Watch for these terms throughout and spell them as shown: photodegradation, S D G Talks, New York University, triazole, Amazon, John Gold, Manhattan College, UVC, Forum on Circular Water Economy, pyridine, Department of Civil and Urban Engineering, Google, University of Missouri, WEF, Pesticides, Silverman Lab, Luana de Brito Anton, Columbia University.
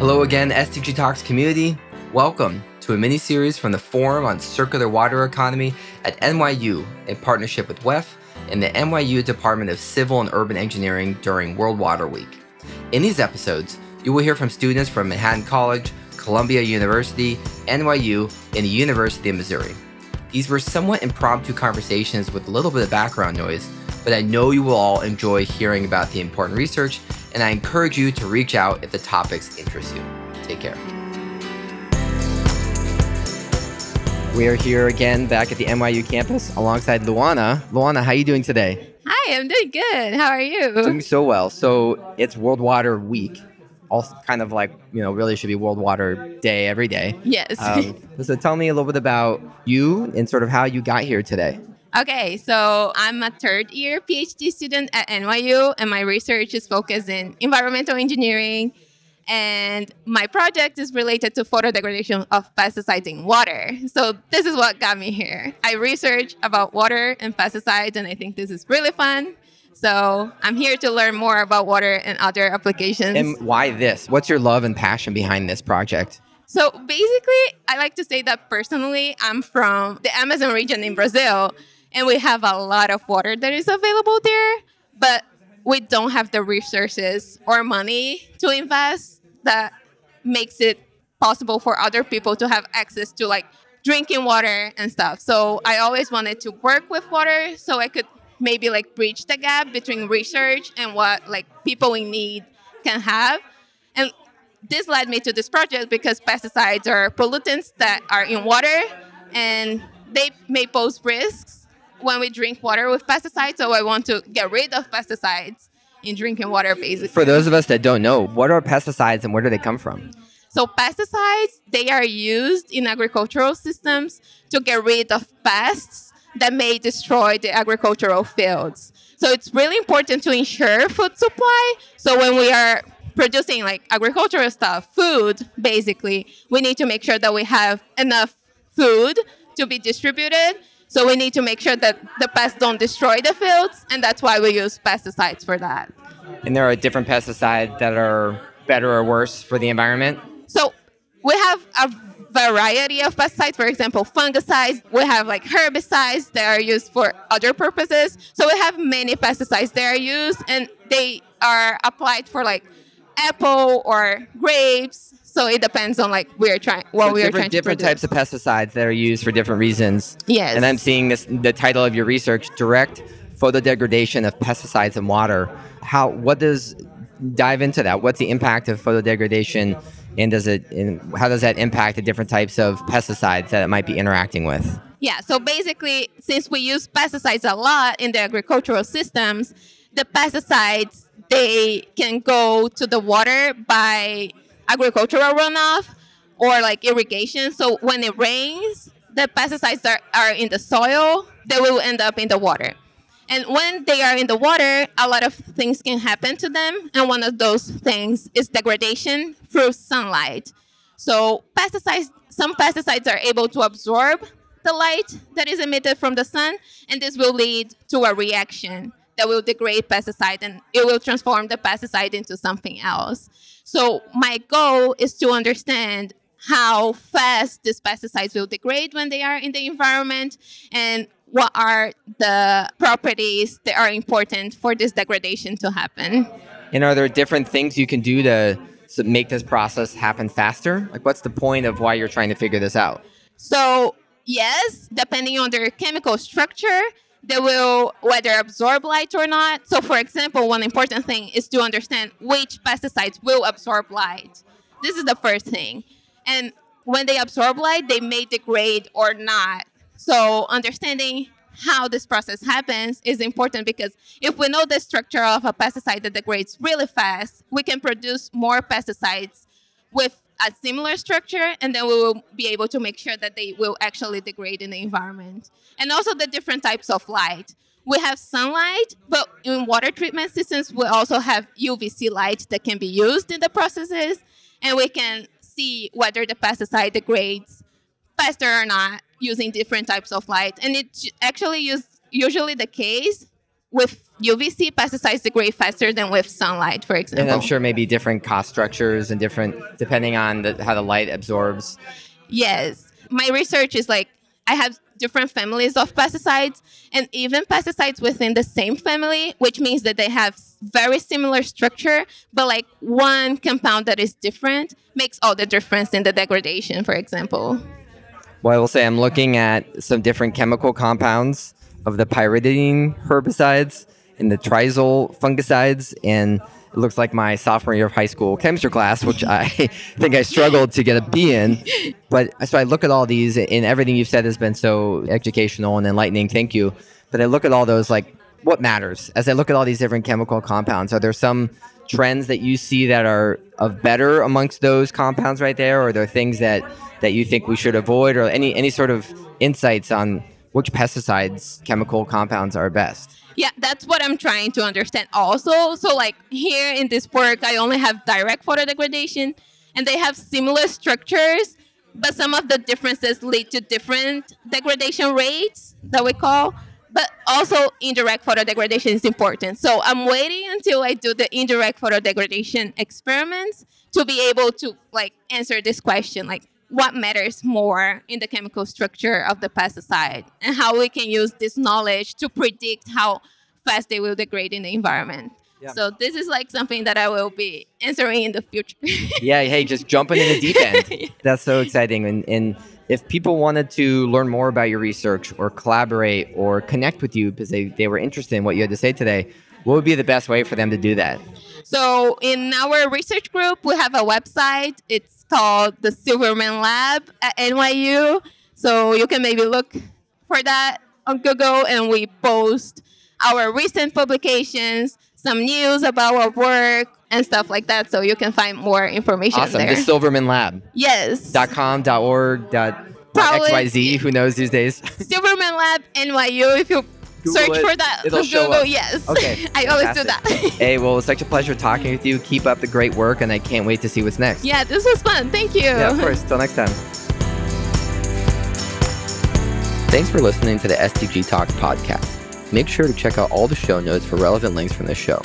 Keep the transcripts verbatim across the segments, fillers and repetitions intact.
Hello again, S D G Talks community. Welcome to a mini-series from the Forum on Circular Water Economy at N Y U in partnership with W E F and the N Y U Department of Civil and Urban Engineering during World Water Week. In these episodes, you will hear from students from Manhattan College, Columbia University, N Y U, and the University of Missouri. These were somewhat impromptu conversations with a little bit of background noise, but I know you will all enjoy hearing about the important research, and I encourage you to reach out if the topics interest you. Take care. We are here again back at the N Y U campus alongside Luana. Luana, how are you doing today? Hi, I'm doing good. How are you? Doing so well. So it's World Water Week. Also kind of like, you know, really should be World Water Day every day. Yes. Um, so tell me a little bit about you and sort of how you got here today. Okay, so I'm a third year PhD student at N Y U, and my research is focused in environmental engineering, and my project is related to photodegradation of pesticides in water. So this is what got me here. I research about water and pesticides, and I think this is really fun. So I'm here to learn more about water and other applications. And why this? What's your love and passion behind this project? So basically, I like to say that personally, I'm from the Amazon region in Brazil, and we have a lot of water that is available there, but we don't have the resources or money to invest that makes it possible for other people to have access to like drinking water and stuff. So I always wanted to work with water so I could maybe like bridge the gap between research and what like people in need can have. And this led me to this project because pesticides are pollutants that are in water, and they may pose risks when we drink water with pesticides. So I want to get rid of pesticides in drinking water, basically. For those of us that don't know, what are pesticides and where do they come from? So pesticides, they are used in agricultural systems to get rid of pests that may destroy the agricultural fields. So it's really important to ensure food supply. So when we are producing like agricultural stuff, food, basically, we need to make sure that we have enough food to be distributed. So we need to make sure that the pests don't destroy the fields, and that's why we use pesticides for that. And there are different pesticides that are better or worse for the environment? So we have a variety of pesticides, for example, fungicides. We have like herbicides that are used for other purposes. So we have many pesticides that are used, and they are applied for like apple or grapes. So it depends on like we're trying what so we are trying to do. Different types of pesticides that are used for different reasons. Yes. And I'm seeing this the title of your research, direct photodegradation of pesticides in water. How what does dive into that? What's the impact of photodegradation? And does it? And how does that impact the different types of pesticides that it might be interacting with? Yeah, so basically, since we use pesticides a lot in the agricultural systems, the pesticides, they can go to the water by agricultural runoff or like irrigation. So when it rains, the pesticides are, are in the soil, they will end up in the water. And when they are in the water, a lot of things can happen to them. And one of those things is degradation through sunlight. So pesticides, some pesticides are able to absorb the light that is emitted from the sun. And this will lead to a reaction that will degrade pesticide, and it will transform the pesticide into something else. So my goal is to understand how fast these pesticides will degrade when they are in the environment, and what are the properties that are important for this degradation to happen. And are there different things you can do to make this process happen faster? Like, what's the point of why you're trying to figure this out? So, yes, depending on their chemical structure, they will whether absorb light or not. So, for example, one important thing is to understand which pesticides will absorb light. This is the first thing. And when they absorb light, they may degrade or not. So understanding how this process happens is important, because if we know the structure of a pesticide that degrades really fast, we can produce more pesticides with a similar structure, and then we will be able to make sure that they will actually degrade in the environment. And also the different types of light. We have sunlight, but in water treatment systems, we also have U V C light that can be used in the processes, and we can see whether the pesticide degrades faster or not, using different types of light. And it's actually used, usually the case with U V C pesticides degrade faster than with sunlight, for example. And I'm sure maybe different cost structures and different, depending on the, how the light absorbs. Yes. My research is like, I have different families of pesticides, and even pesticides within the same family, which means that they have very similar structure, but like one compound that is different makes all the difference in the degradation, for example. Well, I will say I'm looking at some different chemical compounds of the pyridine herbicides and the triazole fungicides, and it looks like my sophomore year of high school chemistry class, which I think I struggled to get a B in. But so I look at all these, and everything you've said has been so educational and enlightening. Thank you. But I look at all those, like, what matters? As I look at all these different chemical compounds, are there some trends that you see that are of better amongst those compounds right there? Or are there things that, that you think we should avoid, or any, any sort of insights on which pesticides, chemical compounds are best? Yeah, that's what I'm trying to understand also. So like here in this work, I only have direct photodegradation, and they have similar structures, but some of the differences lead to different degradation rates that we call, but also indirect photodegradation is important. So I'm waiting until I do the indirect photodegradation experiments to be able to like answer this question, like what matters more in the chemical structure of the pesticide, and how we can use this knowledge to predict how fast they will degrade in the environment. Yeah. So this is like something that I will be answering in the future. Yeah, hey, just jumping in the deep end. Yeah. That's so exciting. And, and if people wanted to learn more about your research or collaborate or connect with you because they, they were interested in what you had to say today, what would be the best way for them to do that? So in our research group, we have a website. It's called the Silverman Lab at N Y U. So you can maybe look for that on Google, and we post our recent publications, some news about our work and stuff like that. So you can find more information awesome. there. Awesome. The Silverman Lab. Yes. .com, .org, .xyz. Who knows these days? Silverman Lab N Y U. If you Google Search it, for that. It'll show Google, up. Yes. Okay. I always do that. Hey, well, it's such a pleasure talking with you. Keep up the great work, and I can't wait to see what's next. Yeah, this was fun. Thank you. Yeah, of course. Till next time. Thanks for listening to the S D G Talks podcast. Make sure to check out all the show notes for relevant links from this show.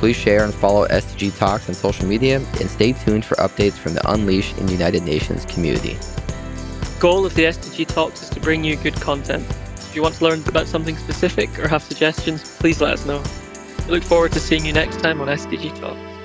Please share and follow S D G Talks on social media, and stay tuned for updates from the Unleash and United Nations community. The goal of the S D G Talks is to bring you good content. If you want to learn about something specific or have suggestions, please let us know. I look forward to seeing you next time on S D G Talk.